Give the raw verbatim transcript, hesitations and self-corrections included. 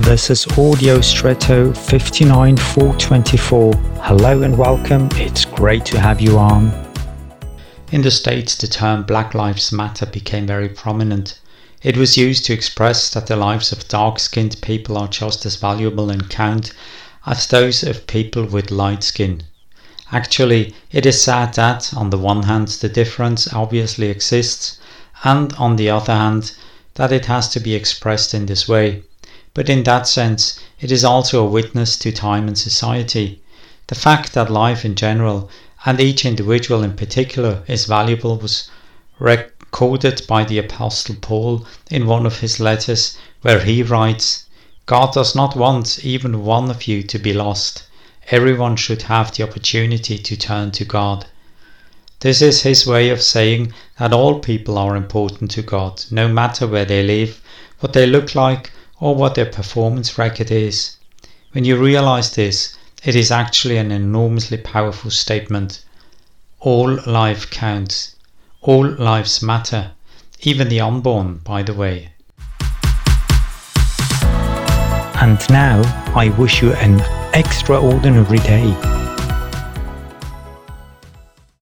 This is Audio Stretto five nine four two four. Hello and welcome, it's great to have you on. In the States, the term Black Lives Matter became very prominent. It was used to express that the lives of dark-skinned people are just as valuable and count as those of people with light skin. Actually, it is sad that, on the one hand, the difference obviously exists, and on the other hand, that it has to be expressed in this way. But in that sense, it is also a witness to time and society. The fact that life in general, and each individual in particular, is valuable was recorded by the Apostle Paul in one of his letters, where he writes, "God does not want even one of you to be lost. Everyone should have the opportunity to turn to God." This is his way of saying that all people are important to God, no matter where they live, what they look like, or what their performance record is. When you realize this, it is actually an enormously powerful statement. All life counts. All lives matter. Even the unborn, by the way. And now, I wish you an extraordinary day.